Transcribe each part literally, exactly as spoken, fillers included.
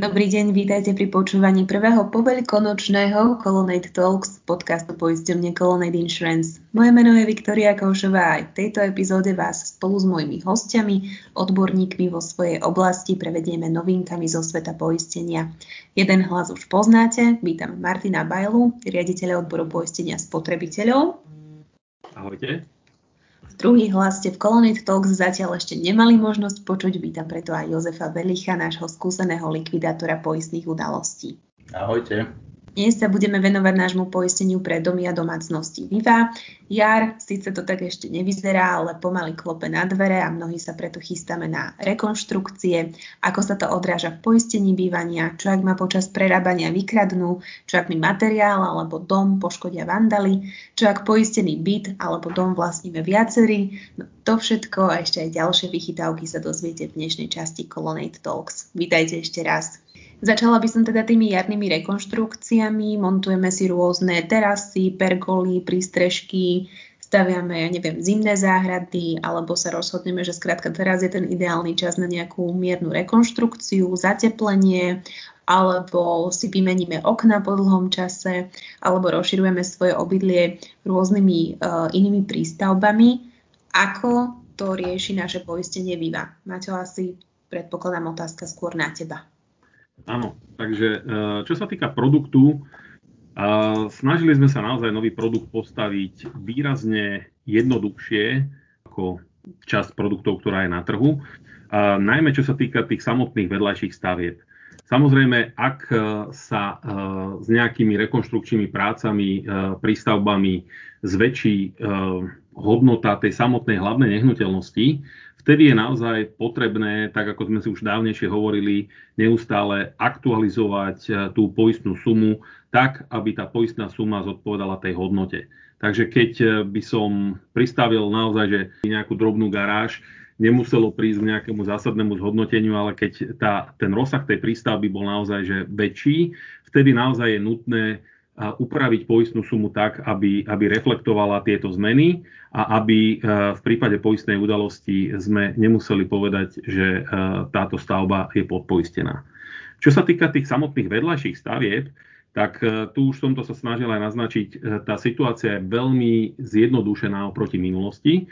Dobrý deň, vítajte pri počúvaní prvého poveľkonočného Colonnade Talks podcastu poisťovne Colonnade Insurance. Moje meno je Viktória Koušová a aj v tejto epizóde vás spolu s mojimi hostiami, odborníkmi vo svojej oblasti prevedieme novinkami zo sveta poistenia. Jeden hlas už poznáte, vítam Martina Bajlu, riaditeľa odboru poistenia spotrebiteľov. Ahojte. Druhý hlas ste v Colonnade Talks zatiaľ ešte nemali možnosť počuť, vítam preto aj Jozefa Belicha, nášho skúseného likvidátora poistných udalostí. Ahojte. Dnes sa budeme venovať nášmu poisteniu pre domy a domácnosti Viva. Jar, síce to tak ešte nevyzerá, ale pomaly klope na dvere a mnohí sa preto chystáme na rekonštrukcie. Ako sa to odráža v poistení bývania, čo ak ma počas prerábania vykradnú, čo ak mi materiál alebo dom poškodia vandali, čo ak poistený byt alebo dom vlastníme viacerí. No, to všetko a ešte aj ďalšie vychytávky sa dozviete v dnešnej časti Colonnade Talks. Vítajte ešte raz. Začala by som teda tými jarnými rekonštrukciami, montujeme si rôzne terasy, pergoly, prístrežky, staviame, ja neviem, zimné záhrady, alebo sa rozhodneme, že skrátka teraz je ten ideálny čas na nejakú miernu rekonštrukciu, zateplenie, alebo si vymeníme okna po dlhom čase, alebo rozširujeme svoje obydlie rôznymi uh, inými prístavbami. Ako to rieši naše poistenie Viva? Maťo, asi predpokladám otázka skôr na teba. Áno, takže čo sa týka produktu, snažili sme sa naozaj nový produkt postaviť výrazne jednoduchšie ako časť produktov, ktorá je na trhu, najmä čo sa týka tých samotných vedľajších stavieb. Samozrejme, ak sa s nejakými rekonštrukčnými prácami, prístavbami zväčší hodnota tej samotnej hlavnej nehnuteľnosti, vtedy je naozaj potrebné, tak ako sme si už dávnejšie hovorili, neustále aktualizovať tú poistnú sumu tak, aby tá poistná suma zodpovedala tej hodnote. Takže keď by som pristavil naozaj že nejakú drobnú garáž, nemuselo prísť k nejakému zásadnému zhodnoteniu, ale keď tá, ten rozsah tej prístavby bol naozaj že väčší, vtedy naozaj je nutné upraviť poistnú sumu tak, aby, aby reflektovala tieto zmeny a aby v prípade poistnej udalosti sme nemuseli povedať, že táto stavba je podpoistená. Čo sa týka tých samotných vedľajších stavieb, tak tu už som to sa snažil aj naznačiť, tá situácia je veľmi zjednodušená oproti minulosti.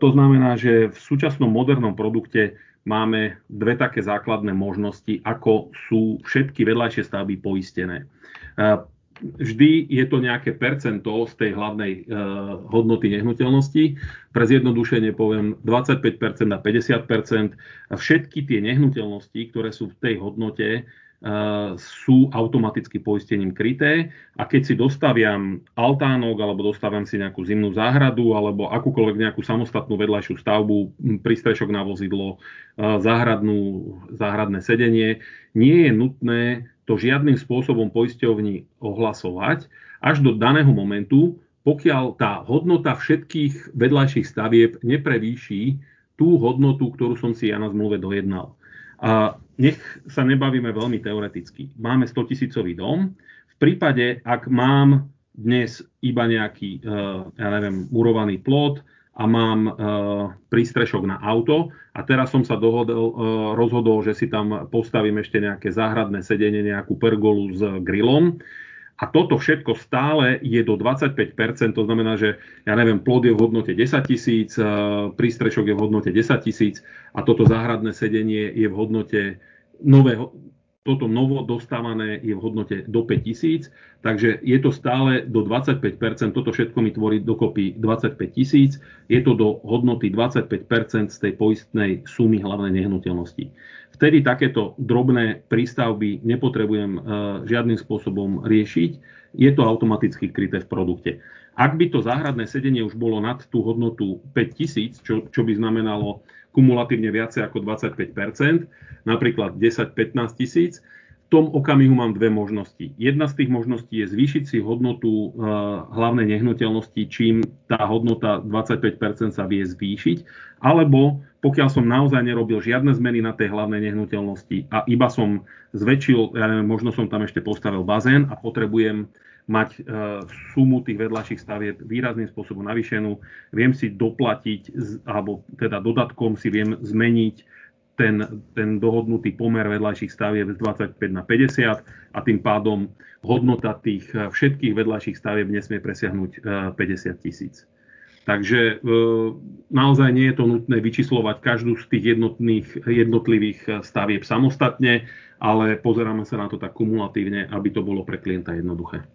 To znamená, že v súčasnom modernom produkte máme dve také základné možnosti, ako sú všetky vedľajšie stavby poistené. Vždy je to nejaké percento z tej hlavnej e, hodnoty nehnuteľnosti. Pre zjednodušenie poviem dvadsaťpäť percent a päťdesiat percent. Všetky tie nehnuteľnosti, ktoré sú v tej hodnote, e, sú automaticky poistením kryté. A keď si dostaviam altánok, alebo dostaviam si nejakú zimnú záhradu, alebo akúkoľvek nejakú samostatnú vedľajšiu stavbu, prístrešok na vozidlo, e, záhradnú, záhradné sedenie, nie je nutné to žiadnym spôsobom poisťovni ohlasovať až do daného momentu, pokiaľ tá hodnota všetkých vedľajších stavieb neprevýši tú hodnotu, ktorú som si ja na zmluve dojednal. A nech sa nebavíme veľmi teoreticky. Máme stotisícový dom. V prípade, ak mám dnes iba nejaký, ja neviem, murovaný plot a mám e, prístrešok na auto a teraz som sa dohodol, e, rozhodol, že si tam postavím ešte nejaké záhradné sedenie, nejakú pergolu s grillom. A toto všetko stále je do dvadsaťpäť percent, to znamená, že ja neviem, plod je v hodnote desaťtisíc, e, prístrešok je v hodnote desaťtisíc a toto záhradné sedenie je v hodnote nového, toto novo dostávané je v hodnote do päťtisíc, takže je to stále do dvadsaťpäť percent, toto všetko mi tvorí dokopy dvadsaťpäť tisíc, je to do hodnoty dvadsaťpäť percent z tej poistnej sumy hlavnej nehnuteľnosti. Vtedy takéto drobné prístavby nepotrebujem e, žiadnym spôsobom riešiť, je to automaticky kryté v produkte. Ak by to záhradné sedenie už bolo nad tú hodnotu päťtisíc, čo, čo by znamenalo kumulatívne viacej ako dvadsaťpäť percent, napríklad desať až pätnásť tisíc, v tom okamihu mám dve možnosti. Jedna z tých možností je zvýšiť si hodnotu e, hlavnej nehnuteľnosti, čím tá hodnota dvadsaťpäť percent sa vie zvýšiť, alebo pokiaľ som naozaj nerobil žiadne zmeny na tej hlavnej nehnuteľnosti a iba som zväčšil, ja neviem, možno som tam ešte postavil bazén a potrebujem mať e, sumu tých vedľajších stavieb výrazným spôsobom navýšenú, viem si doplatiť, alebo teda dodatkom si viem zmeniť ten, ten dohodnutý pomer vedľajších stavieb z dvadsaťpäť na päťdesiat a tým pádom hodnota tých všetkých vedľajších stavieb nesmie presiahnuť päťdesiat tisíc. Takže naozaj nie je to nutné vyčíslovať každú z tých jednotných, jednotlivých stavieb samostatne, ale pozeráme sa na to tak kumulatívne, aby to bolo pre klienta jednoduché.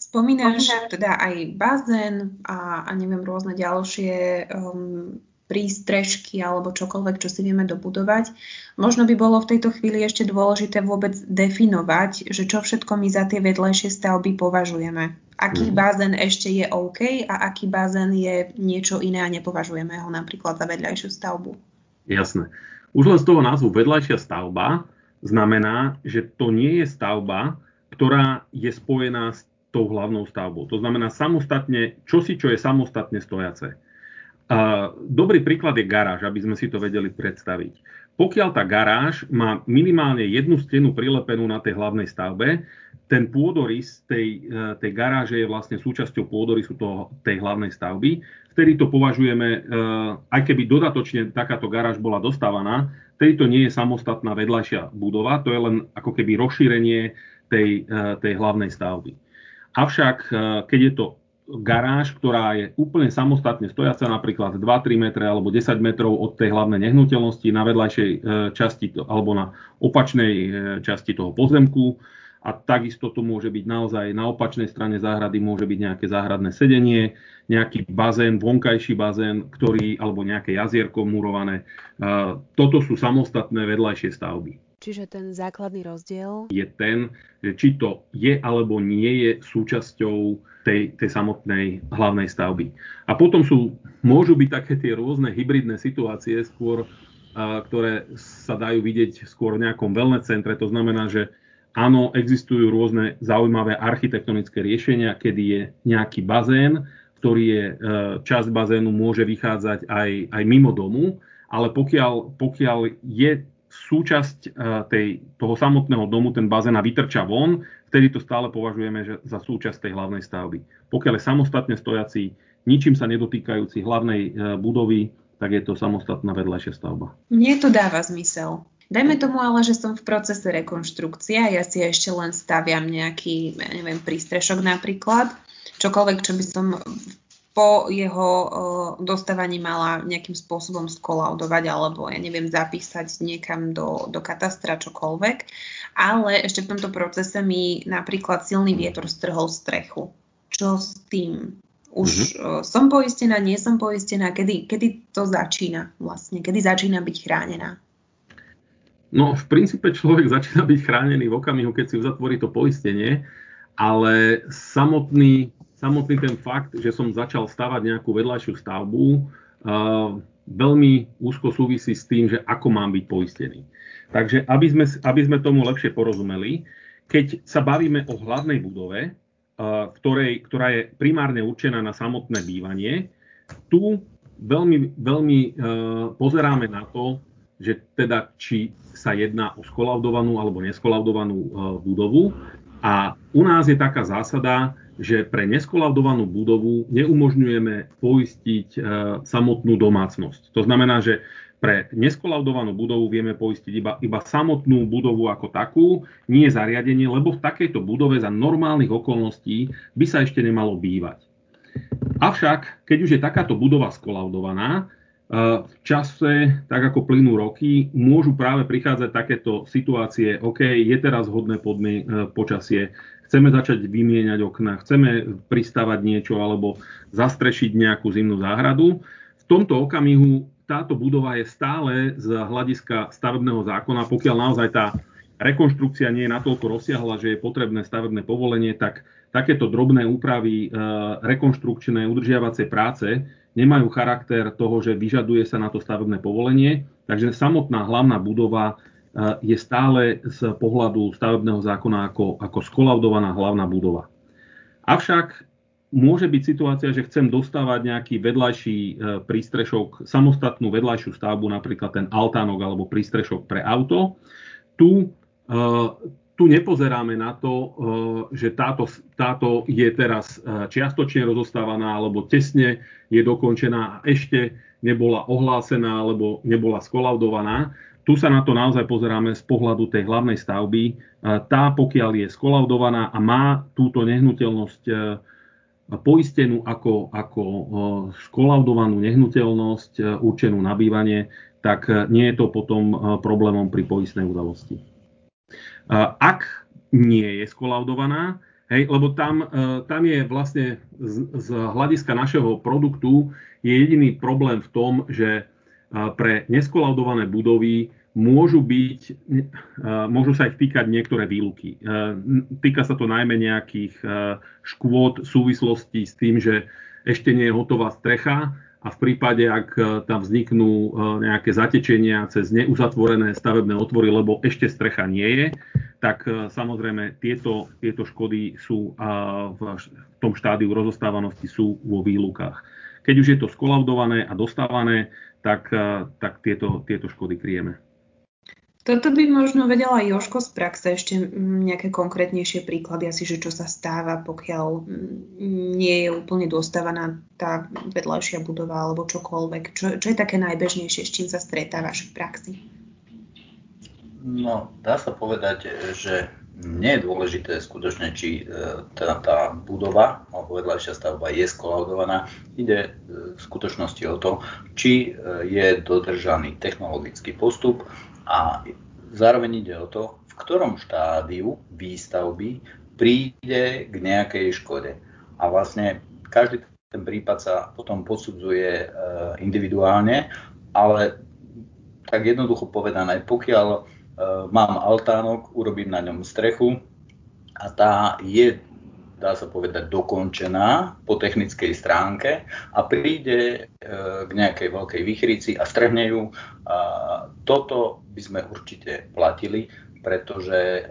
Spomínaš teda aj bazén a, a neviem rôzne ďalšie um, prístrežky alebo čokoľvek, čo si vieme dobudovať. Možno by bolo v tejto chvíli ešte dôležité vôbec definovať, že čo všetko my za tie vedľajšie stavby považujeme. Aký mm. bazén ešte je OK a aký bazén je niečo iné a nepovažujeme ho napríklad za vedľajšiu stavbu. Jasné. Už len z toho názvu vedľajšia stavba znamená, že to nie je stavba, ktorá je spojená s tou hlavnou stavbou. To znamená samostatne čosi, čo je samostatne stojace. Dobrý príklad je garáž, aby sme si to vedeli predstaviť. Pokiaľ tá garáž má minimálne jednu stenu prilepenú na tej hlavnej stavbe, ten pôdorys tej, tej garáže je vlastne súčasťou pôdorysu toho, tej hlavnej stavby, vtedy to považujeme, aj keby dodatočne takáto garáž bola dostávaná, vtedy to nie je samostatná vedľajšia budova, to je len ako keby rozšírenie tej, tej hlavnej stavby. Avšak keď je to garáž, ktorá je úplne samostatne stojaca, napríklad dva až tri metre alebo desať metrov od tej hlavnej nehnuteľnosti na vedľajšej časti alebo na opačnej časti toho pozemku a takisto to môže byť naozaj na opačnej strane záhrady, môže byť nejaké záhradné sedenie, nejaký bazén, vonkajší bazén, ktorý alebo nejaké jazierko murované. Toto sú samostatné vedľajšie stavby. Čiže ten základný rozdiel je ten, že či to je alebo nie je súčasťou tej, tej samotnej hlavnej stavby. A potom sú, môžu byť také tie rôzne hybridné situácie, skôr, ktoré sa dajú vidieť skôr v nejakom wellness centre. To znamená, že áno, existujú rôzne zaujímavé architektonické riešenia, kedy je nejaký bazén, ktorý je, časť bazénu môže vychádzať aj, aj mimo domu, ale pokiaľ, pokiaľ je súčasť tej, toho samotného domu, ten bazén vytrča von, vtedy to stále považujeme že za súčasť tej hlavnej stavby. Pokiaľ je samostatne stojaci, ničím sa nedotýkajúci hlavnej budovy, tak je to samostatná vedľajšia stavba. Mne to dáva zmysel. Dajme tomu ale, že som v procese rekonštrukcie a ja si ešte len staviam nejaký, ja neviem, prístrešok napríklad, čokoľvek, čo by som po jeho uh, dostávaní mala nejakým spôsobom skolaudovať alebo, ja neviem, zapísať niekam do, do katastra, čokoľvek. Ale ešte v tomto procese mi napríklad silný vietor strhol strechu. Čo s tým? Už uh, som poistená, nie som poistená? Kedy, kedy to začína vlastne? Kedy začína byť chránená? No, v princípe človek začína byť chránený v okamihu, keď si uzatvorí to poistenie, ale samotný... Samotný ten fakt, že som začal stavať nejakú vedľajšiu stavbu, uh, veľmi úzko súvisí s tým, že ako mám byť poistený. Takže aby sme, aby sme tomu lepšie porozumeli, keď sa bavíme o hlavnej budove, uh, ktorej, ktorá je primárne určená na samotné bývanie, tu veľmi, veľmi uh, pozeráme na to, že teda či sa jedná o skolaudovanú alebo neskolaudovanú uh, budovu. A u nás je taká zásada, že pre neskolaudovanú budovu neumožňujeme poistiť e, samotnú domácnosť. To znamená, že pre neskolaudovanú budovu vieme poistiť iba, iba samotnú budovu ako takú, nie zariadenie, lebo v takejto budove za normálnych okolností by sa ešte nemalo bývať. Avšak, keď už je takáto budova skolaudovaná, v čase, tak ako plynú roky, môžu práve prichádzať takéto situácie, OK, je teraz hodné podmien- počasie, chceme začať vymieňať okná, chceme pristavať niečo alebo zastrešiť nejakú zimnú záhradu. V tomto okamihu táto budova je stále z hľadiska stavebného zákona, pokiaľ naozaj tá rekonštrukcia nie je natoľko rozsiahla, že je potrebné stavebné povolenie, tak takéto drobné úpravy, e, rekonštrukčné, udržiavacie práce nemajú charakter toho, že vyžaduje sa na to stavebné povolenie, takže samotná hlavná budova je stále z pohľadu stavebného zákona ako, ako skolaudovaná hlavná budova. Avšak môže byť situácia, že chcem dostávať nejaký vedľajší prístrešok, samostatnú vedľajšiu stavbu, napríklad ten altánok alebo prístrešok pre auto. Tu, tu nepozeráme na to, že táto, táto je teraz čiastočne rozostávaná alebo tesne je dokončená a ešte nebola ohlásená alebo nebola skolaudovaná. Tu sa na to naozaj pozeráme z pohľadu tej hlavnej stavby. Tá, pokiaľ je skolaudovaná a má túto nehnuteľnosť poistenú ako, ako skolaudovanú nehnuteľnosť určenú na bývanie, tak nie je to potom problémom pri poistnej udalosti. Ak nie je skolaudovaná, hej, lebo tam, tam je vlastne z, z hľadiska našeho produktu je jediný problém v tom, že pre neskolaudované budovy môžu byť, môžu sa ich týkať niektoré výluky. Týka sa to najmä nejakých škôd v súvislosti s tým, že ešte nie je hotová strecha a v prípade, ak tam vzniknú nejaké zatečenia cez neuzatvorené stavebné otvory, lebo ešte strecha nie je, tak samozrejme tieto, tieto škody sú v tom štádiu rozostávanosti sú vo výlukách. Keď už je to skolaudované a dostávané, tak, tak tieto, tieto škody kryjeme. Toto by možno vedela Jožko z praxe ešte nejaké konkrétnejšie príklady asi, že čo sa stáva, pokiaľ nie je úplne dostávaná tá vedľajšia budova alebo čokoľvek. Čo, čo je také najbežnejšie, s čím sa stretávaš v praxi? No, dá sa povedať, že nie je dôležité skutočne, či teda tá budova alebo vedľajšia stavba je skolaudovaná. Ide v skutočnosti o to, či je dodržaný technologický postup a zároveň ide o to, v ktorom štádiu výstavby príde k nejakej škode. A vlastne každý ten prípad sa potom posudzuje individuálne, ale tak jednoducho povedané, pokiaľ mám altánok, urobím na ňom strechu a tá je, dá sa povedať, dokončená po technickej stránke a príde k nejakej veľkej výchrici a strhne ju. Toto by sme určite platili, pretože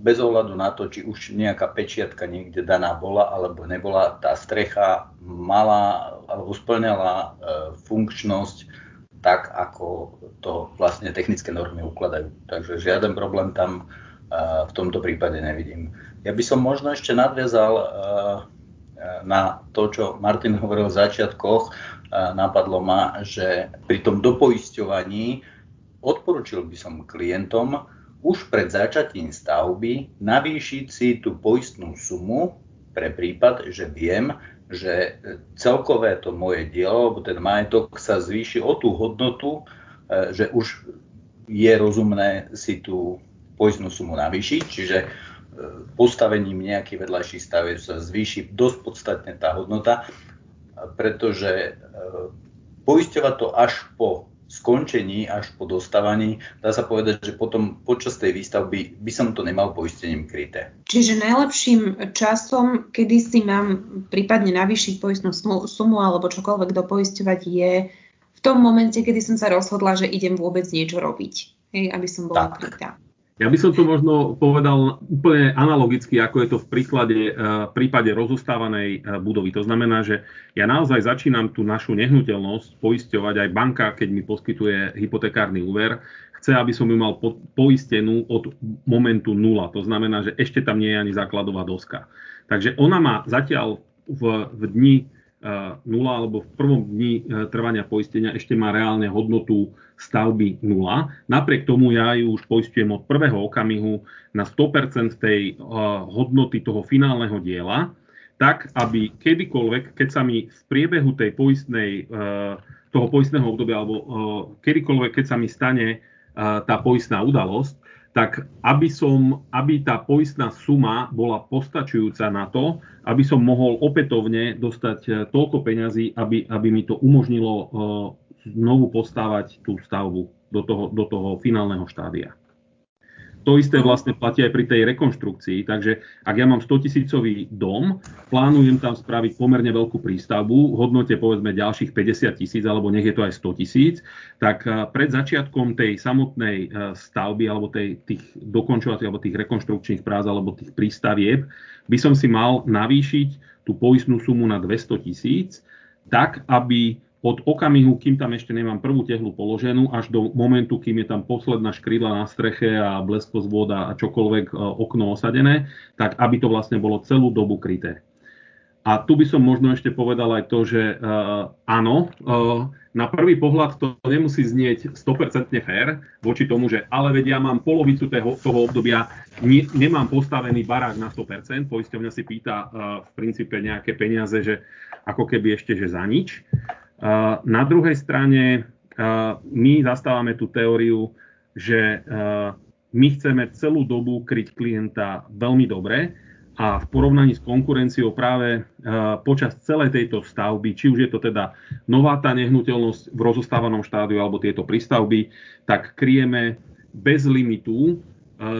bez ohľadu na to, či už nejaká pečiatka niekde daná bola alebo nebola, tá strecha mala alebo splňala funkčnosť tak, ako to vlastne technické normy ukladajú. Takže žiaden problém tam uh, v tomto prípade nevidím. Ja by som možno ešte nadviazal uh, na to, čo Martin hovoril v začiatkoch. Uh, napadlo ma, že pri tom dopoisťovaní odporučil by som klientom už pred začatím stavby navýšiť si tú poistnú sumu pre prípad, že viem, že celkové to moje dielo, alebo ten majetok sa zvýši o tú hodnotu, že už je rozumné si tú poistnú sumu navýšiť, čiže postavením nejakých vedľajších stavieb sa zvýši dosť podstatne tá hodnota, pretože poisťovať to až po skončení, až po dostávaní, dá sa povedať, že potom počas tej výstavby by som to nemal poistením kryté. Čiže najlepším časom, kedy si mám prípadne navýšiť poistnú sumu alebo čokoľvek dopoisťovať, je v tom momente, kedy som sa rozhodla, že idem vôbec niečo robiť, hej, aby som bola krytá. Ja by som to možno povedal úplne analogicky, ako je to v príklade, v prípade rozostávanej budovy. To znamená, že ja naozaj začínam tú našu nehnuteľnosť poisťovať aj banka, keď mi poskytuje hypotekárny úver. Chce, aby som ju mal poistenú od momentu nula. To znamená, že ešte tam nie je ani základová doska. Takže ona má zatiaľ v, v dni nula alebo v prvom dni trvania poistenia ešte má reálne hodnotu stavby nula. Napriek tomu ja ju už poistujem od prvého okamihu na sto percent tej hodnoty toho finálneho diela, tak aby kedykoľvek, keď sa mi v priebehu tej poistnej, toho poistného obdobia alebo kedykoľvek, keď sa mi stane tá poistná udalosť, tak aby, som, aby tá poistná suma bola postačujúca na to, aby som mohol opätovne dostať toľko peňazí, aby, aby mi to umožnilo uh, znovu postavať tú stavbu do toho, do toho finálneho štádia. To isté vlastne platí aj pri tej rekonštrukcii, takže ak ja mám stotisícový dom, plánujem tam spraviť pomerne veľkú prístavbu, v hodnote povedzme ďalších päťdesiat tisíc, alebo nech je to aj sto tisíc, tak pred začiatkom tej samotnej stavby, alebo tej, tých dokončovacích, alebo tých rekonštrukčných prác, alebo tých prístavieb, by som si mal navýšiť tú poistnú sumu na dvesto tisíc, tak aby od okamihu, kým tam ešte nemám prvú tehlu položenú, až do momentu, kým je tam posledná škrydla na streche a bleskozvod a čokoľvek okno osadené, tak aby to vlastne bolo celú dobu kryté. A tu by som možno ešte povedal aj to, že uh, áno, uh, na prvý pohľad to nemusí znieť sto percent fair voči tomu, že ale vedia, ja mám polovicu toho, toho obdobia, ne, nemám postavený barák na sto percent, poisťovňa si pýta uh, v princípe nejaké peniaze, že ako keby ešte, že za nič. Uh, na druhej strane uh, my zastávame tú teóriu, že uh, my chceme celú dobu kryť klienta veľmi dobre, a v porovnaní s konkurenciou práve e, počas celej tejto stavby, či už je to teda nová tá nehnuteľnosť v rozostávanom štádiu alebo tieto pristavby, tak kryjeme bez limitu e,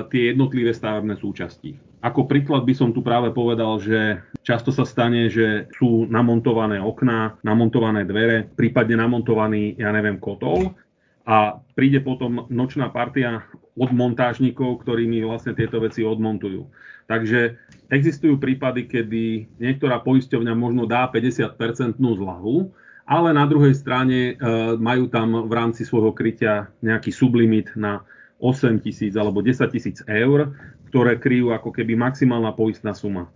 tie jednotlivé stavebné súčasti. Ako príklad by som tu práve povedal, že často sa stane, že sú namontované okná, namontované dvere, prípadne namontovaný, ja neviem, kotol, a príde potom nočná partia od montážnikov, ktorými vlastne tieto veci odmontujú. Takže existujú prípady, kedy niektorá poisťovňa možno dá päťdesiat percent zľavu, ale na druhej strane e, majú tam v rámci svojho krytia nejaký sublimit na osem tisíc alebo desať tisíc eur, ktoré kryjú ako keby maximálna poistná suma. E,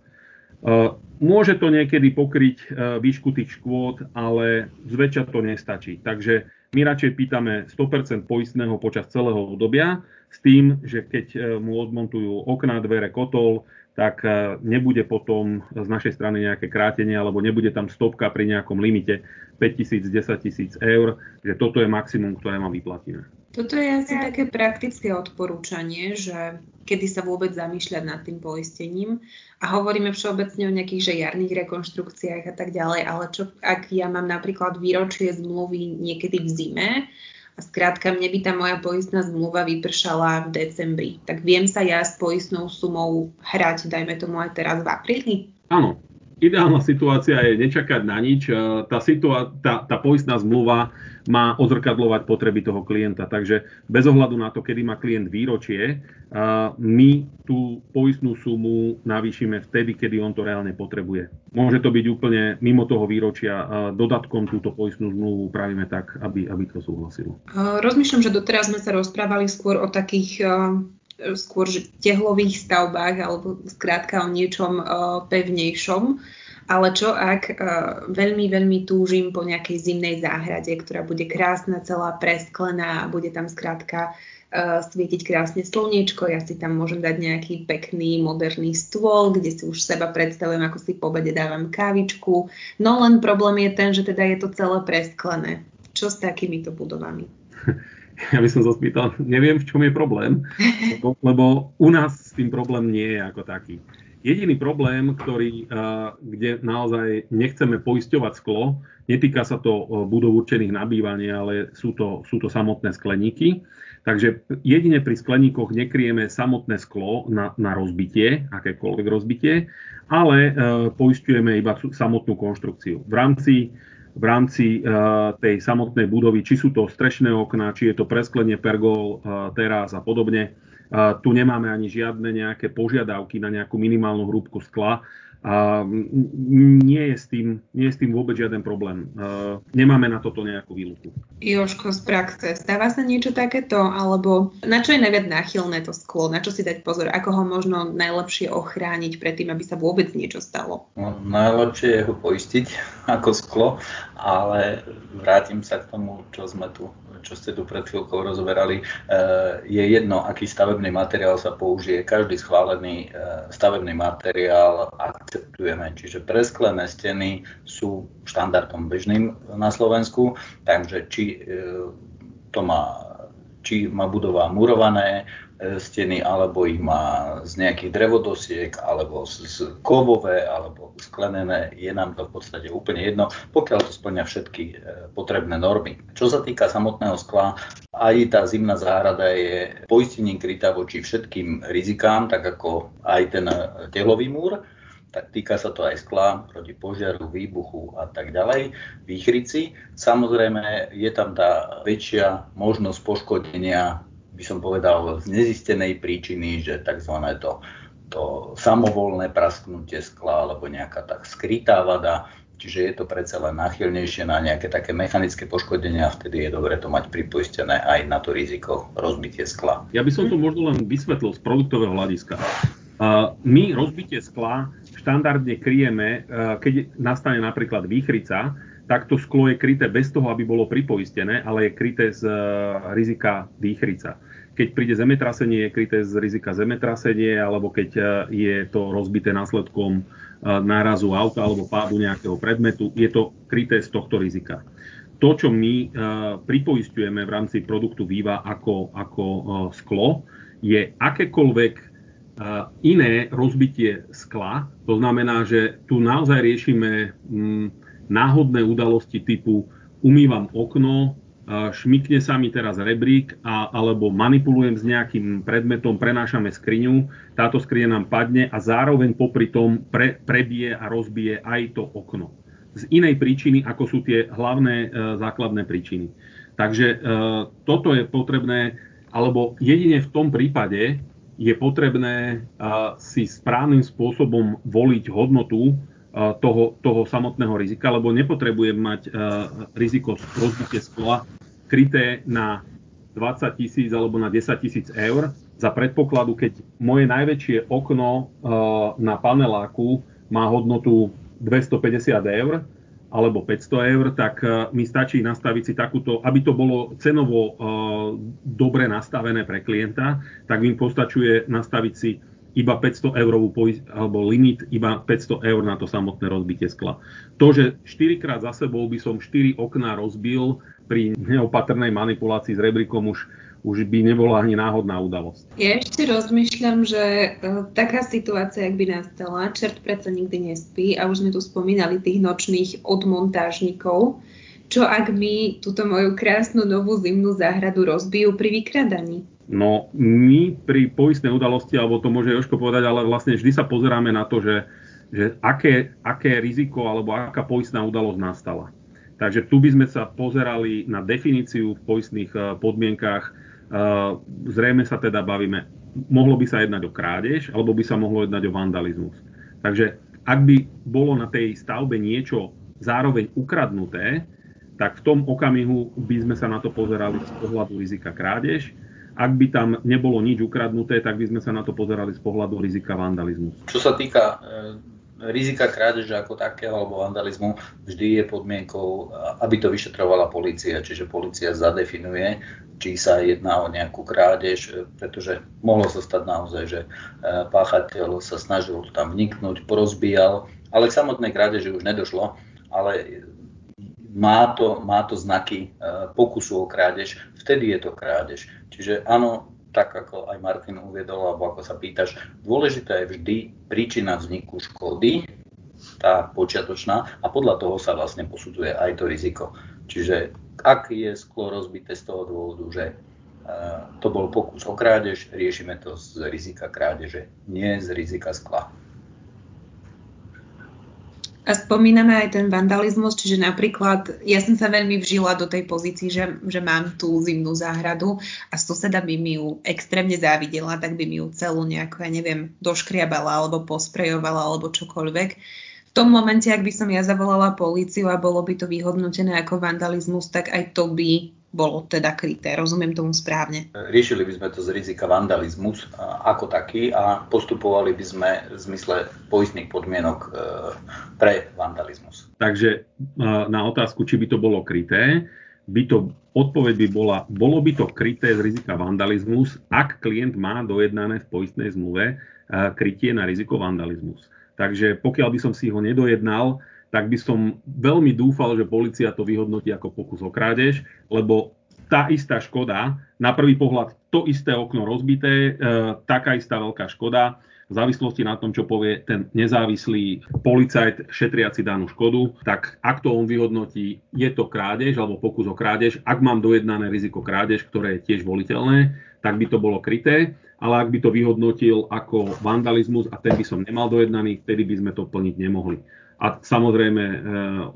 môže to niekedy pokryť e, výšku tých škôd, ale zväčša to nestačí. Takže my radšej pýtame sto percent poistného počas celého obdobia s tým, že keď mu odmontujú okná, dvere, kotol, tak nebude potom z našej strany nejaké krátenie, alebo nebude tam stopka pri nejakom limite päť tisíc, desať tisíc eur, že toto je maximum, ktoré má vyplatené. Toto je asi také praktické odporúčanie, že kedy sa vôbec zamýšľať nad tým poistením. A hovoríme všeobecne o nejakých že jarných rekonštrukciách a tak ďalej, ale čo ak ja mám napríklad výročie zmluvy niekedy v zime, a skrátka, mne by tá moja poistná zmluva vypršala v decembri. Tak viem sa ja s poistnou sumou hrať, dajme tomu aj teraz v apríli? Áno. Ideálna situácia je nečakať na nič. Tá, situá- tá, tá poistná zmluva má odzrkadľovať potreby toho klienta. Takže bez ohľadu na to, kedy má klient výročie, my tú poistnú sumu navýšime vtedy, kedy on to reálne potrebuje. Môže to byť úplne mimo toho výročia. Dodatkom túto poistnú zmluvu upravíme tak, aby, aby to súhlasilo. Rozmýšľam, že doteraz sme sa rozprávali skôr o takých... skôr tehlových stavbách alebo skrátka o niečom uh, pevnejšom. Ale čo ak uh, veľmi, veľmi túžim po nejakej zimnej záhrade, ktorá bude krásna, celá presklená a bude tam skrátka uh, svietiť krásne slniečko. Ja si tam môžem dať nejaký pekný, moderný stôl, kde si už seba predstavujem, ako si po obede dávam kávičku. No len problém je ten, že teda je to celé presklené. Čo s takýmito budovami? Ja by som sa spýtal, neviem, v čom je problém, lebo, lebo u nás s tým problém nie je ako taký. Jediný problém, ktorý, kde naozaj nechceme poisťovať sklo, netýka sa to budov určených na bývanie, ale sú to, sú to samotné skleníky. Takže jedine pri skleníkoch nekryjeme samotné sklo na, na rozbitie, akékoľvek rozbitie, ale poisťujeme iba samotnú konštrukciu. V rámci... v rámci uh, tej samotnej budovy, či sú to strešné okná, či je to presklenie pergol, uh, terás a podobne. Uh, tu nemáme ani žiadne nejaké požiadavky na nejakú minimálnu hrúbku skla. Uh, nie, je s tým, nie je s tým vôbec žiaden problém. Uh, nemáme na toto nejakú výluku. Jožko, z praxe, stáva sa niečo takéto? Alebo na čo je najviac náchylné to sklo? Na čo si dať pozor? Ako ho možno najlepšie ochrániť pred tým, aby sa vôbec niečo stalo? No, najlepšie je ho poistiť ako sklo, ale vrátim sa k tomu, čo sme tu, čo ste tu pred chvíľkou rozoberali. E, je jedno, aký stavebný materiál sa použije. Každý schválený e, stavebný materiál akceptujeme. Čiže presklené steny sú štandardom bežným na Slovensku, takže či, e, to má, či má budova murované e, steny, alebo ich má z nejakých drevodosiek, alebo z, z kovové, alebo sklenené, je nám to v podstate úplne jedno, pokiaľ to spĺňa všetky e, potrebné normy. Čo sa týka samotného skla, aj tá zimná záhrada je poistením krytá voči všetkým rizikám, tak ako aj ten tehlový múr. Tak týka sa to aj skla, proti požiaru, výbuchu a tak ďalej, výchrici. Samozrejme, je tam tá väčšia možnosť poškodenia, by som povedal, z nezistenej príčiny, že tzv. to, to samovolné prasknutie skla alebo nejaká tak skrytá vada, čiže je to predsa len náchylnejšie na nejaké také mechanické poškodenia, vtedy je dobre to mať pripoistené aj na to riziko rozbitie skla. Ja by som to možno len vysvetlil z produktového hľadiska. My rozbitie skla štandardne kryjeme, keď nastane napríklad výchrica, tak to sklo je kryté bez toho, aby bolo pripoistené, ale je kryté z rizika výchrica. Keď príde zemetrasenie, je kryté z rizika zemetrasenie, alebo keď je to rozbité následkom nárazu auta alebo pádu nejakého predmetu, je to kryté z tohto rizika. To, čo my pripoisťujeme v rámci produktu Viva ako, ako sklo, je akékoľvek iné rozbitie skla. To znamená, že tu naozaj riešime náhodné udalosti typu umývam okno, šmikne sa mi teraz rebrík a, alebo manipulujem s nejakým predmetom, prenášame skriňu, táto skriňa nám padne a zároveň popri tom pre, prebije a rozbije aj to okno. Z inej príčiny, ako sú tie hlavné e, základné príčiny. Takže e, toto je potrebné, alebo jedine v tom prípade je potrebné e, si správnym spôsobom voliť hodnotu Toho, toho samotného rizika, lebo nepotrebujem mať uh, riziko rozbitie skla kryté na dvadsať tisíc alebo na desať tisíc eur za predpokladu, keď moje najväčšie okno uh, na paneláku má hodnotu dvestopäťdesiat eur alebo päťsto eur, tak uh, mi stačí nastaviť si takúto, aby to bolo cenovo uh, dobre nastavené pre klienta, tak mi postačuje nastaviť si iba päťsto eurovú poist, alebo limit iba päťsto eur na to samotné rozbitie skla. To, že štyrikrát za sebou by som štyri okná rozbil pri neopatrnej manipulácii s rebríkom, už, už by nebola ani náhodná udalosť. Ja ešte rozmýšľam, že e, taká situácia, ak by nastala, čert predsa nikdy nespí a už sme tu spomínali tých nočných odmontážnikov, čo ak mi túto moju krásnu novú zimnú záhradu rozbijú pri vykradaní. No, my pri poistnej udalosti, alebo to môže Jožko povedať, ale vlastne vždy sa pozeráme na to, že, že aké, aké riziko alebo aká poistná udalosť nastala. Takže tu by sme sa pozerali na definíciu v poistných podmienkach. Zrejme sa teda bavíme, mohlo by sa jednať o krádež, alebo by sa mohlo jednať o vandalizmus. Takže ak by bolo na tej stavbe niečo zároveň ukradnuté, tak v tom okamihu by sme sa na to pozerali z pohľadu rizika krádež. Ak by tam nebolo nič ukradnuté, tak by sme sa na to pozerali z pohľadu rizika vandalizmu. Čo sa týka e, rizika krádeže ako takého alebo vandalizmu, vždy je podmienkou, aby to vyšetrovala polícia. Čiže polícia zadefinuje, či sa jedná o nejakú krádež, pretože mohlo sa stať naozaj, že páchateľ sa snažil tam vniknúť, porozbíjal, ale k samotnej krádeži už nedošlo, ale má to, má to znaky pokusu o krádež, vtedy je to krádež. Čiže áno, tak ako aj Martin uviedol, alebo ako sa pýtaš, dôležitá je vždy príčina vzniku škody, tá počiatočná, a podľa toho sa vlastne posudzuje aj to riziko. Čiže ak je sklo rozbité z toho dôvodu, že uh, to bol pokus o krádež, riešime to z rizika krádeže, nie z rizika skla. A spomíname aj ten vandalizmus, čiže napríklad, ja som sa veľmi vžila do tej pozícii, že, že mám tú zimnú záhradu a suseda by mi ju extrémne závidela, tak by mi ju celú nejako, ja neviem, doškriabala alebo posprejovala alebo čokoľvek. V tom momente, ak by som ja zavolala políciu a bolo by to vyhodnotené ako vandalizmus, tak aj to by bolo teda kryté. Rozumiem tomu správne? Riešili by sme to z rizika vandalizmus ako taký a postupovali by sme v zmysle poistných podmienok pre vandalizmus. Takže na otázku, či by to bolo kryté, by to, odpoveď by bola, bolo by to kryté z rizika vandalizmus, ak klient má dojednané v poistnej zmluve krytie na riziko vandalizmus. Takže pokiaľ by som si ho nedojednal, tak by som veľmi dúfal, že polícia to vyhodnotí ako pokus o krádež, lebo tá istá škoda, na prvý pohľad to isté okno rozbité, e, taká istá veľká škoda, v závislosti na tom, čo povie ten nezávislý policajt šetriaci danú škodu, tak ak to on vyhodnotí, je to krádež alebo pokus o krádež, ak mám dojednané riziko krádež, ktoré je tiež voliteľné, tak by to bolo kryté, ale ak by to vyhodnotil ako vandalizmus a ten by som nemal dojednaný, vtedy by sme to plniť nemohli. A samozrejme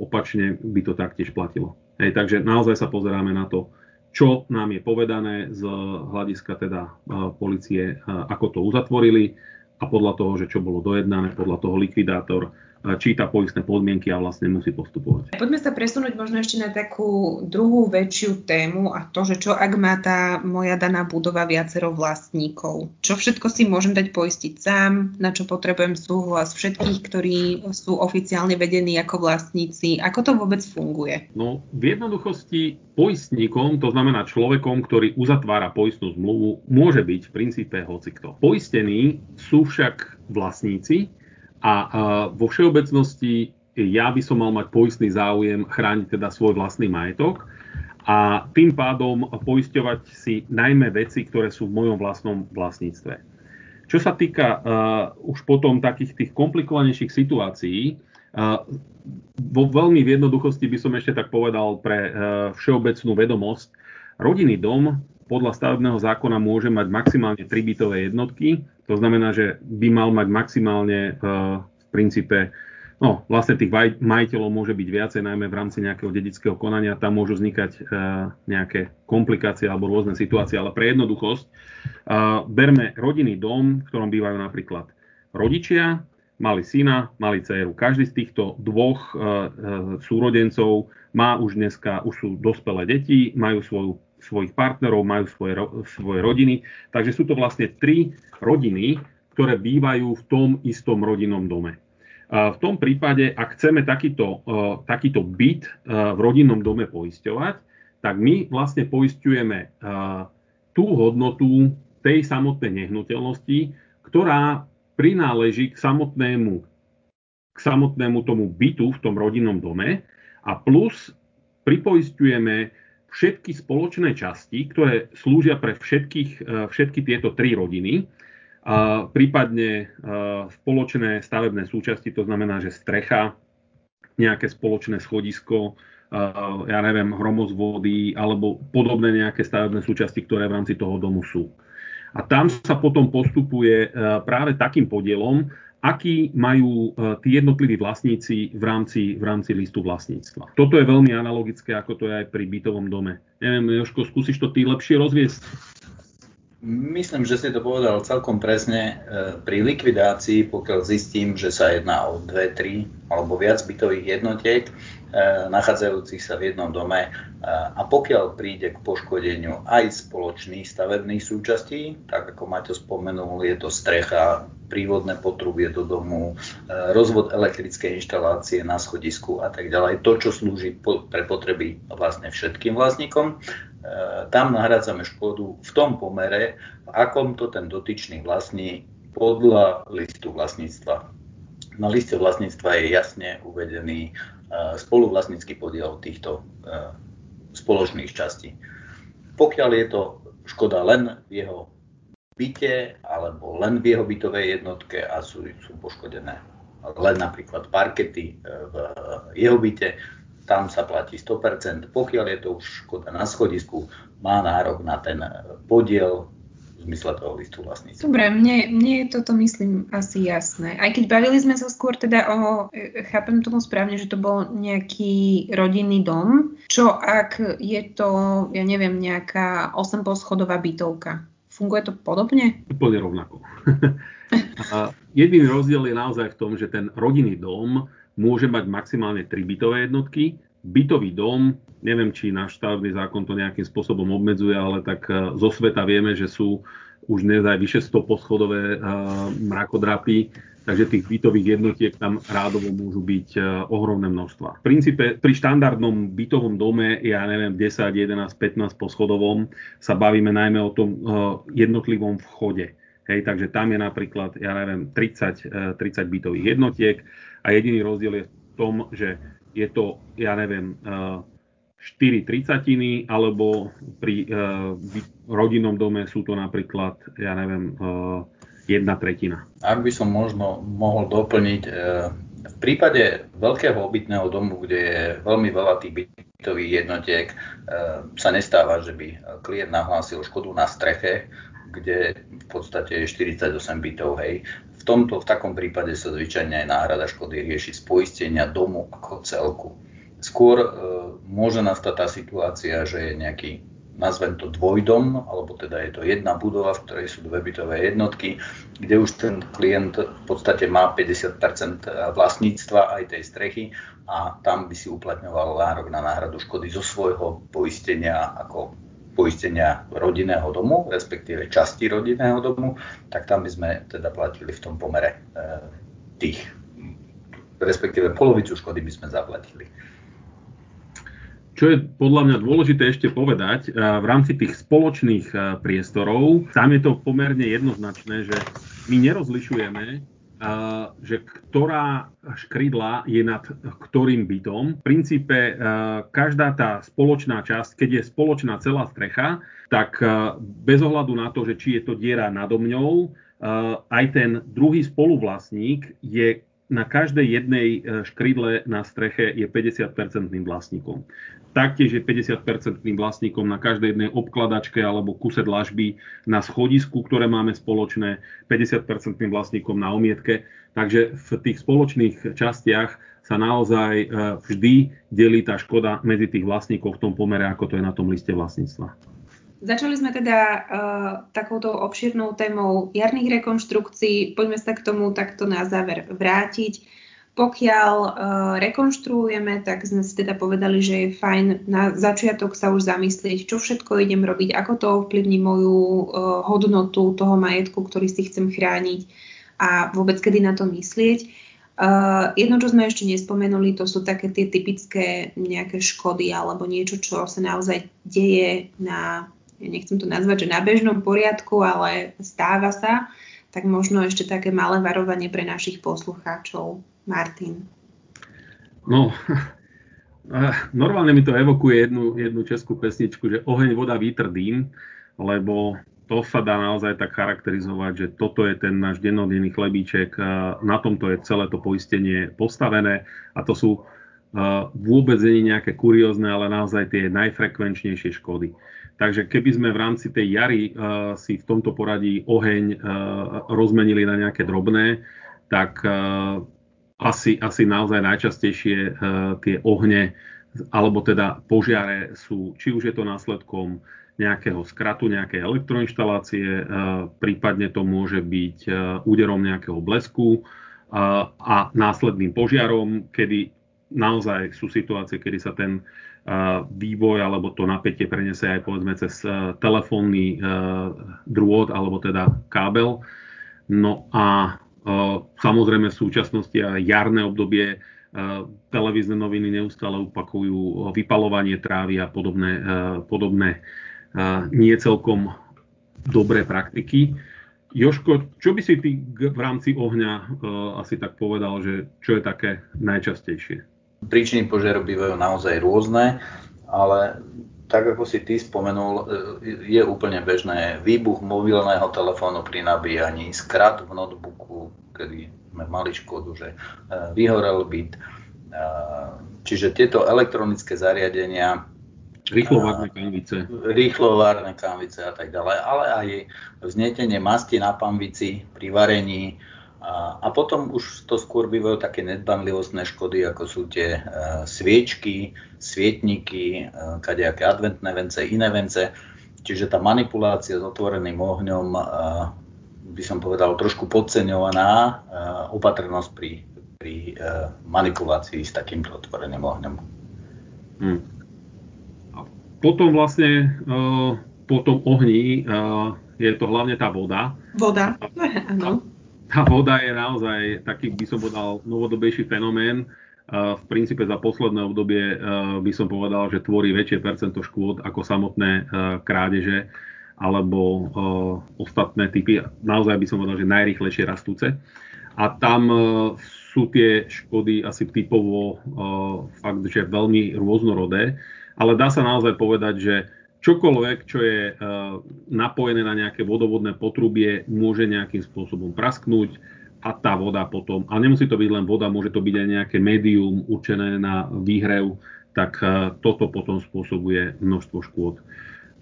opačne by to taktiež platilo. Hej, takže naozaj sa pozeráme na to, čo nám je povedané z hľadiska teda polície, ako to uzatvorili a podľa toho, že čo bolo dojednané, podľa toho likvidátor číta poistné podmienky a vlastne musí postupovať. Poďme sa presunúť možno ešte na takú druhú väčšiu tému a to, že čo ak má tá moja daná budova viacero vlastníkov. Čo všetko si môžem dať poistiť sám, na čo potrebujem súhlas všetkých, ktorí sú oficiálne vedení ako vlastníci. Ako to vôbec funguje? No v jednoduchosti poistníkom, to znamená človekom, ktorý uzatvára poistnú zmluvu, môže byť v princípe hocikto. Poistení sú však vlastníci, A, a vo všeobecnosti ja by som mal mať poistný záujem chrániť teda svoj vlastný majetok a tým pádom poisťovať si najmä veci, ktoré sú v mojom vlastnom vlastníctve. Čo sa týka uh, už potom takých tých komplikovanejších situácií, uh, vo veľmi v jednoduchosti by som ešte tak povedal pre uh, všeobecnú vedomosť, rodinný dom podľa stavebného zákona môže mať maximálne tri bytové jednotky, to znamená, že by mal mať maximálne uh, v princípe, no vlastne tých vaj- majiteľov môže byť viacej, najmä v rámci nejakého dedického konania, tam môžu vznikať uh, nejaké komplikácie alebo rôzne situácie, ale pre jednoduchosť uh, berme rodinný dom, v ktorom bývajú napríklad rodičia, mali syna, mali dcéru. Každý z týchto dvoch uh, súrodencov má už dneska, už sú dospelé deti, majú svoju svojich partnerov, majú svoje, svoje rodiny. Takže sú to vlastne tri rodiny, ktoré bývajú v tom istom rodinnom dome. V tom prípade, ak chceme takýto, takýto byt v rodinnom dome poisťovať, tak my vlastne poisťujeme tú hodnotu tej samotnej nehnuteľnosti, ktorá prináleží k samotnému, k samotnému tomu bytu v tom rodinnom dome a plus pripoisťujeme všetky spoločné časti, ktoré slúžia pre všetkých, všetky tieto tri rodiny, prípadne spoločné stavebné súčasti, to znamená, že strecha, nejaké spoločné schodisko, ja neviem, hromozvody alebo podobné nejaké stavebné súčasti, ktoré v rámci toho domu sú. A tam sa potom postupuje práve takým podielom, aký majú tí jednotliví vlastníci v rámci, v rámci listu vlastníctva. Toto je veľmi analogické, ako to je aj pri bytovom dome. Neviem, Jožko, skúsiš to ty lepšie rozviesť? Myslím, že si to povedal celkom presne. Pri likvidácii, pokiaľ zistím, že sa jedná o dve, tri alebo viac bytových jednotiek, nachádzajúcich sa v jednom dome a pokiaľ príde k poškodeniu aj spoločných stavebných súčastí, tak ako Maťo spomenul, je to strecha, prívodné potrubie do domu, rozvod elektrickej inštalácie na schodisku a tak ďalej. To, čo slúži pre potreby vlastne všetkým vlastníkom, tam nahrádzame škodu v tom pomere, v akom to ten dotyčný vlastní podľa listu vlastníctva. Na liste vlastníctva je jasne uvedený spoluvlastnícky podiel týchto spoločných častí. Pokiaľ je to škoda len v jeho byte alebo len v jeho bytovej jednotke a sú, sú poškodené len napríklad parkety v jeho byte, tam sa platí sto percent. Pokiaľ je to už škoda na schodisku, má nárok na ten podiel v zmysle toho listu vlastníctva. Dobre, mne, mne je toto, myslím, asi jasné. Aj keď bavili sme sa skôr teda o, chápem tomu správne, že to bol nejaký rodinný dom, čo ak je to, ja neviem, nejaká osemposchodová bytovka. Funguje to podobne? Úplne rovnako. Jediný rozdiel je naozaj v tom, že ten rodinný dom môže mať maximálne tri bytové jednotky. Bytový dom, neviem, či náš stavebný zákon to nejakým spôsobom obmedzuje, ale tak zo sveta vieme, že sú už dnes aj vyše sto poschodové mrakodrapy, takže tých bytových jednotiek tam rádovo môžu byť ohromné množstva. V princípe pri štandardnom bytovom dome, ja neviem, desať, jedenásť, pätnásť poschodovom sa bavíme najmä o tom jednotlivom vchode. Hej, takže tam je napríklad, ja neviem, tridsať, tridsať bytových jednotiek a jediný rozdiel je v tom, že je to, ja neviem, štyri tridsaťiny, alebo pri rodinnom dome sú to napríklad, ja neviem, jedna tretina. Ak by som možno mohol doplniť, v prípade veľkého obytného domu, kde je veľmi veľa tých bytových jednotiek, sa nestáva, že by klient nahlásil škodu na streche, kde v podstate je štyridsaťosem bytov, hej. V tomto, v takom prípade sa zvyčajne aj náhrada škody rieši z poistenia domu ako celku. Skôr e, môže nastať tá situácia, že je nejaký, nazvem to dvojdom, alebo teda je to jedna budova, v ktorej sú dve bytové jednotky, kde už ten klient v podstate má päťdesiat percent vlastníctva aj tej strechy a tam by si uplatňoval nárok na náhradu škody zo svojho poistenia ako poistenia rodinného domu, respektíve časti rodinného domu, tak tam by sme teda platili v tom pomere tých, respektíve polovicu škody by sme zaplatili. Čo je podľa mňa dôležité ešte povedať, v rámci tých spoločných priestorov, tam je to pomerne jednoznačné, že my nerozlišujeme, že ktorá škrydla je nad ktorým bytom. V princípe každá tá spoločná časť, keď je spoločná celá strecha, tak bez ohľadu na to, že či je to diera nado mňou, aj ten druhý spoluvlastník je na každej jednej škrydle na streche je päťdesiat percentným vlastníkom. Taktiež je päťdesiat percentným vlastníkom na každej jednej obkladačke alebo kuse dlažby na schodisku, ktoré máme spoločné, päťdesiat percentným vlastníkom na omietke. Takže v tých spoločných častiach sa naozaj vždy delí tá škoda medzi tých vlastníkov v tom pomere, ako to je na tom liste vlastníctva. Začali sme teda uh, takouto obširnou témou jarných rekonštrukcií. Poďme sa k tomu takto na záver vrátiť. Pokiaľ uh, rekonštruujeme, tak sme si teda povedali, že je fajn na začiatok sa už zamyslieť, čo všetko idem robiť, ako to ovplyvní moju uh, hodnotu toho majetku, ktorý si chcem chrániť a vôbec kedy na to myslieť. Uh, jedno, čo sme ešte nespomenuli, to sú také tie typické nejaké škody alebo niečo, čo sa naozaj deje na... Ja nechcem to nazvať, že na bežnom poriadku, ale stáva sa, tak možno ešte také malé varovanie pre našich poslucháčov. Martin. No, normálne mi to evokuje jednu, jednu českú pesničku, že oheň, voda, vítr, dým, lebo to sa dá naozaj tak charakterizovať, že toto je ten náš dennodenný chlebíček, na tomto je celé to poistenie postavené a to sú vôbec nie nejaké kuriózne, ale naozaj tie najfrekvenčnejšie škody. Takže keby sme v rámci tej jary uh, si v tomto poradí oheň uh, rozmenili na nejaké drobné, tak uh, asi, asi naozaj najčastejšie uh, tie ohne, alebo teda požiare sú, či už je to následkom nejakého skratu, nejakej elektroinštalácie, uh, prípadne to môže byť uh, úderom nejakého blesku uh, a následným požiarom, kedy naozaj sú situácie, kedy sa ten vývoj alebo to napätie preniesie aj povedzme cez telefónny drôt alebo teda kábel. No a samozrejme v súčasnosti a jarné obdobie televízne noviny neustále opakujú vypaľovanie trávy a podobné, podobné nie celkom dobré praktiky. Joško, čo by si ty v rámci ohňa asi tak povedal, že čo je také najčastejšie? Príčiny požiarov bývajú naozaj rôzne, ale tak ako si ty spomenul, je úplne bežné výbuch mobilného telefónu pri nabíjaní, skrat v notebooku, kedy sme mali škodu, že vyhorel byt. Čiže tieto elektronické zariadenia, rýchlovárne kanvice. Rýchlovárne kanvice a tak ďalej, ale aj vznietenie masti na panvici pri varení. A potom už to skôr bývajú také nedbanlivostné škody, ako sú tie e, sviečky, svietniky, e, kadejaké adventné vence, iné vence. Čiže tá manipulácia s otvoreným ohňom, e, by som povedal, trošku podceňovaná, e, opatrnosť pri, pri e, manipulácii s takýmto otvoreným ohňom. Hmm. A potom vlastne e, po tom ohni e, je to hlavne tá voda. Voda, áno. Tá voda je naozaj taký, by som povedal, novodobejší fenomén. V princípe za posledné obdobie by som povedal, že tvorí väčšie percento škôd ako samotné krádeže alebo ostatné typy. Naozaj by som povedal, že najrýchlejšie rastúce. A tam sú tie škody asi typovo fakt, že veľmi rôznorodé. Ale dá sa naozaj povedať, že čokoľvek, čo je e, napojené na nejaké vodovodné potrubie, môže nejakým spôsobom prasknúť a tá voda potom, a nemusí to byť len voda, môže to byť aj nejaké médium určené na výhrev, tak e, toto potom spôsobuje množstvo škôd.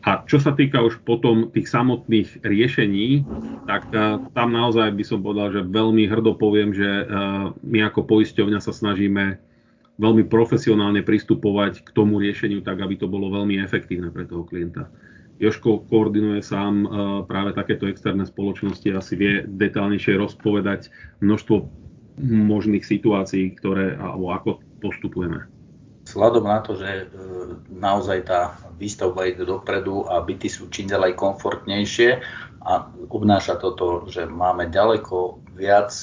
A čo sa týka už potom tých samotných riešení, tak e, tam naozaj by som povedal, že veľmi hrdo poviem, že e, my ako poisťovňa sa snažíme veľmi profesionálne pristupovať k tomu riešeniu tak, aby to bolo veľmi efektívne pre toho klienta. Jožko koordinuje sám práve takéto externé spoločnosti, asi vie detaľnejšie rozpovedať množstvo možných situácií, ktoré alebo ako postupujeme. Vzhľadom na to, že naozaj tá výstavba ide dopredu a byty sú čím ďalej komfortnejšie a obnáša toto, že máme ďaleko viac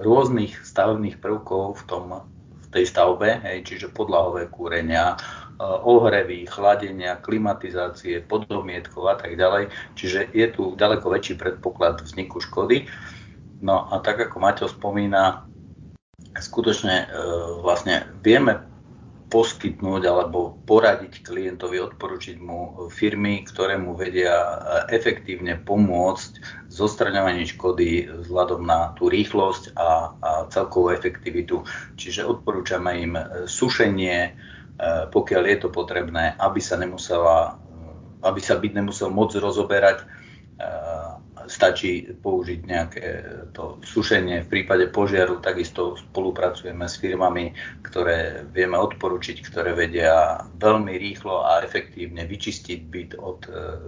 rôznych stavebných prvkov v tom, v tej stavbe, hej, čiže podlahové kúrenia, ohrevy, chladenia, klimatizácie, podomietkov a tak ďalej. Čiže je tu ďaleko väčší predpoklad vzniku škody. No a tak ako Maťo spomína, skutočne e, vlastne vieme poskytnúť alebo poradiť klientovi, odporučiť mu firmy, ktoré mu vedia efektívne pomôcť s odstraňovaním škody vzhľadom na tú rýchlosť a, a celkovú efektivitu. Čiže odporúčame im sušenie, pokiaľ je to potrebné, aby sa nemusela, aby sa byt nemusel moc rozoberať. Stačí použiť nejaké to sušenie. V prípade požiaru takisto spolupracujeme s firmami, ktoré vieme odporučiť, ktoré vedia veľmi rýchlo a efektívne vyčistiť byt od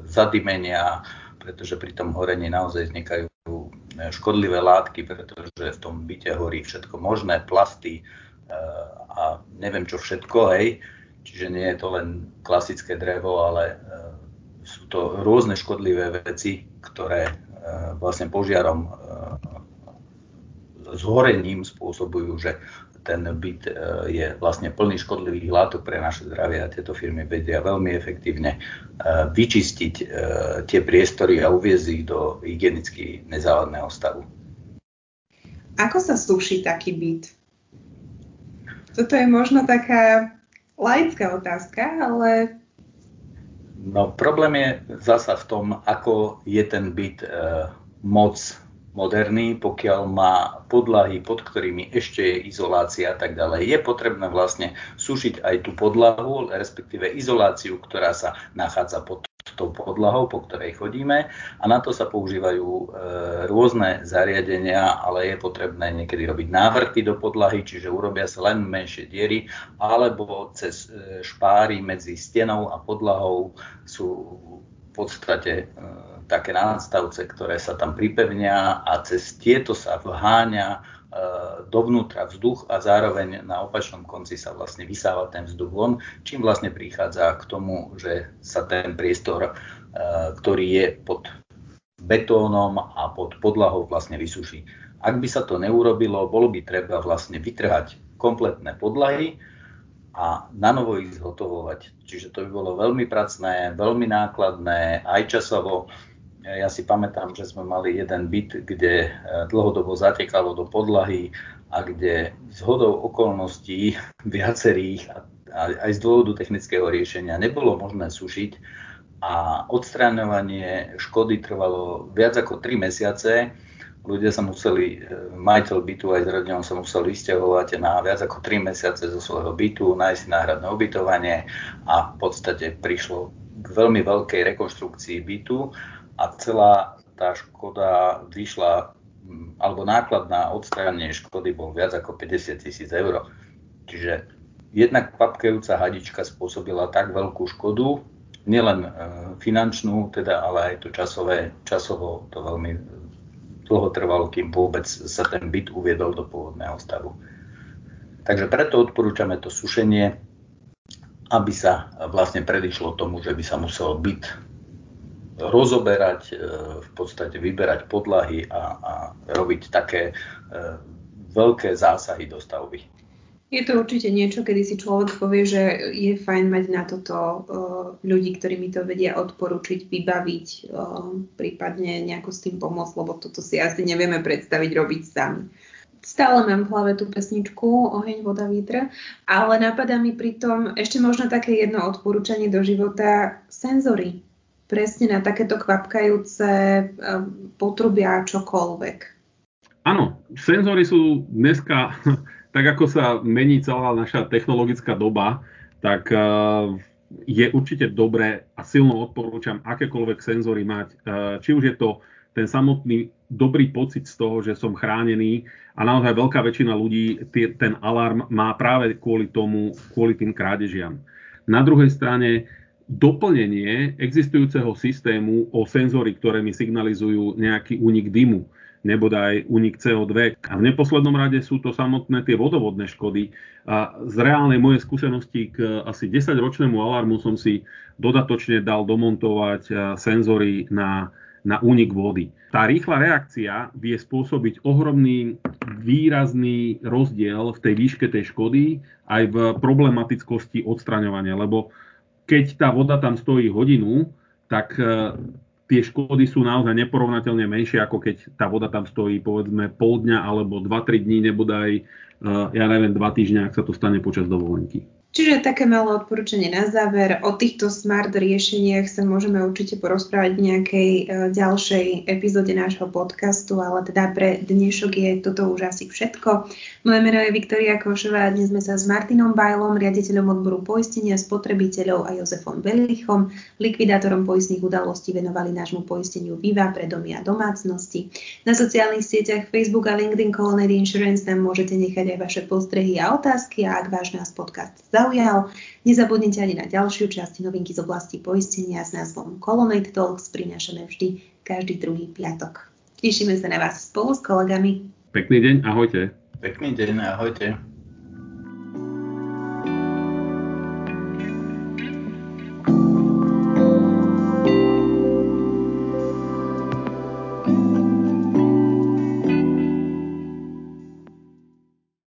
zadimenia, pretože pri tom horení naozaj vznikajú škodlivé látky, pretože v tom byte horí všetko možné, plasty, a neviem čo všetko, hej, čiže nie je to len klasické drevo, ale sú to rôzne škodlivé veci, ktoré vlastne požiarom zhorením spôsobujú, že ten byt je vlastne plný škodlivých látok pre naše zdravie a tieto firmy vedia veľmi efektívne vyčistiť tie priestory a uviezť ich do hygienicky nezávadného stavu. Ako sa suší taký byt? Toto je možno taká laická otázka, ale... No problém je zasa v tom, ako je ten byt e, moc moderný, pokiaľ má podlahy, pod ktorými ešte je izolácia a tak ďalej. Je potrebné vlastne sušiť aj tú podlahu, respektíve izoláciu, ktorá sa nachádza pod tou podlahou, po ktorej chodíme, a na to sa používajú e, rôzne zariadenia, ale je potrebné niekedy robiť návrty do podlahy, čiže urobia sa len menšie diery, alebo cez e, špáry medzi stenou a podlahou sú v podstate e, také nástavce, ktoré sa tam pripevnia a cez tieto sa vháňa e, dovnútra vzduch a zároveň na opačnom konci sa vlastne vysáva ten vzduch von, čím vlastne prichádza k tomu, že sa ten priestor, e, ktorý je pod betónom a pod podlahou, vlastne vysuší. Ak by sa to neurobilo, bolo by treba vlastne vytrhať kompletné podlahy a nanovo ich zhotovovať. Čiže to by bolo veľmi pracné, veľmi nákladné, aj časovo. Ja si pamätám, že sme mali jeden byt, kde dlhodobo zatekalo do podlahy a kde zhodou okolností viacerých aj z dôvodu technického riešenia nebolo možné sušiť a odstraňovanie škody trvalo viac ako tri mesiace. Ľudia sa museli, majiteľ bytu aj s rodinou sa museli vysťahovať na viac ako tri mesiace zo svojho bytu, nájsť náhradné ubytovanie a v podstate prišlo k veľmi veľkej rekonštrukcii bytu a celá tá škoda vyšla, alebo náklad na odstránenie škody bol viac ako päťdesiat tisíc eur. Čiže jedna kvapkajúca hadička spôsobila tak veľkú škodu, nielen finančnú, teda, ale aj to časové, časovo to veľmi dlho trvalo, kým vôbec sa ten byt uviedol do pôvodného stavu. Takže preto odporúčame to sušenie, aby sa vlastne predišlo tomu, že by sa musel byt rozoberať, v podstate vyberať podlahy a, a robiť také veľké zásahy do stavby. Je to určite niečo, kedy si človek povie, že je fajn mať na toto ľudí, ktorí mi to vedia odporučiť, vybaviť, prípadne nejako s tým pomôcť, lebo toto si asi nevieme predstaviť robiť sami. Stále mám v hlave tú pesničku Oheň, voda, vítr, ale napadá mi pritom ešte možno také jedno odporúčanie do života, senzory. Presne na takéto kvapkajúce potrubia čokoľvek. Áno, senzory sú dneska... Tak ako sa mení celá naša technologická doba, tak je určite dobré a silno odporúčam akékoľvek senzory mať. Či už je to ten samotný dobrý pocit z toho, že som chránený, a naozaj veľká väčšina ľudí ten alarm má práve kvôli tomu, kvôli tým krádežiam. Na druhej strane doplnenie existujúceho systému o senzory, ktoré mi signalizujú nejaký únik dymu, nebodaj únik cé o dva. A v neposlednom rade sú to samotné tie vodovodné škody. A z reálnej mojej skúsenosti k asi desaťročnému alarmu som si dodatočne dal domontovať senzory na na únik vody. Tá rýchla reakcia vie spôsobiť ohromný, výrazný rozdiel v tej výške tej škody aj v problematickosti odstraňovania, lebo keď tá voda tam stojí hodinu, tak tie škody sú naozaj neporovnateľne menšie, ako keď tá voda tam stojí povedzme pol dňa alebo dva tri dní, nebodaj, ja neviem, dva týždňa, ak sa to stane počas dovolenky. Čiže také malé odporúčanie na záver. O týchto smart riešeniach sa môžeme určite porozprávať v nejakej ďalšej epizóde nášho podcastu, ale teda pre dnešok je toto už asi všetko. Moje meno je Viktória Koušová a dnes sme sa s Martinom Bajlom, riaditeľom odboru poistenia spotrebiteľov a Jozefom Belichom, likvidátorom poistných udalostí, venovali nášmu poisteniu Viva pre domy a domácnosti. Na sociálnych sieťach Facebook a LinkedIn Colonnade Insurance nám môžete nechať aj vaše postrehy a otázky, a ak váš náš podcast zaujal, nezabudnite ani na ďalšiu časť novinky z oblasti poistenia s názvom Colonnade Talks. Prinášame vždy každý druhý piatok. Tešíme sa na vás spolu s kolegami. Pekný deň, ahojte. Pekný deň, ahojte.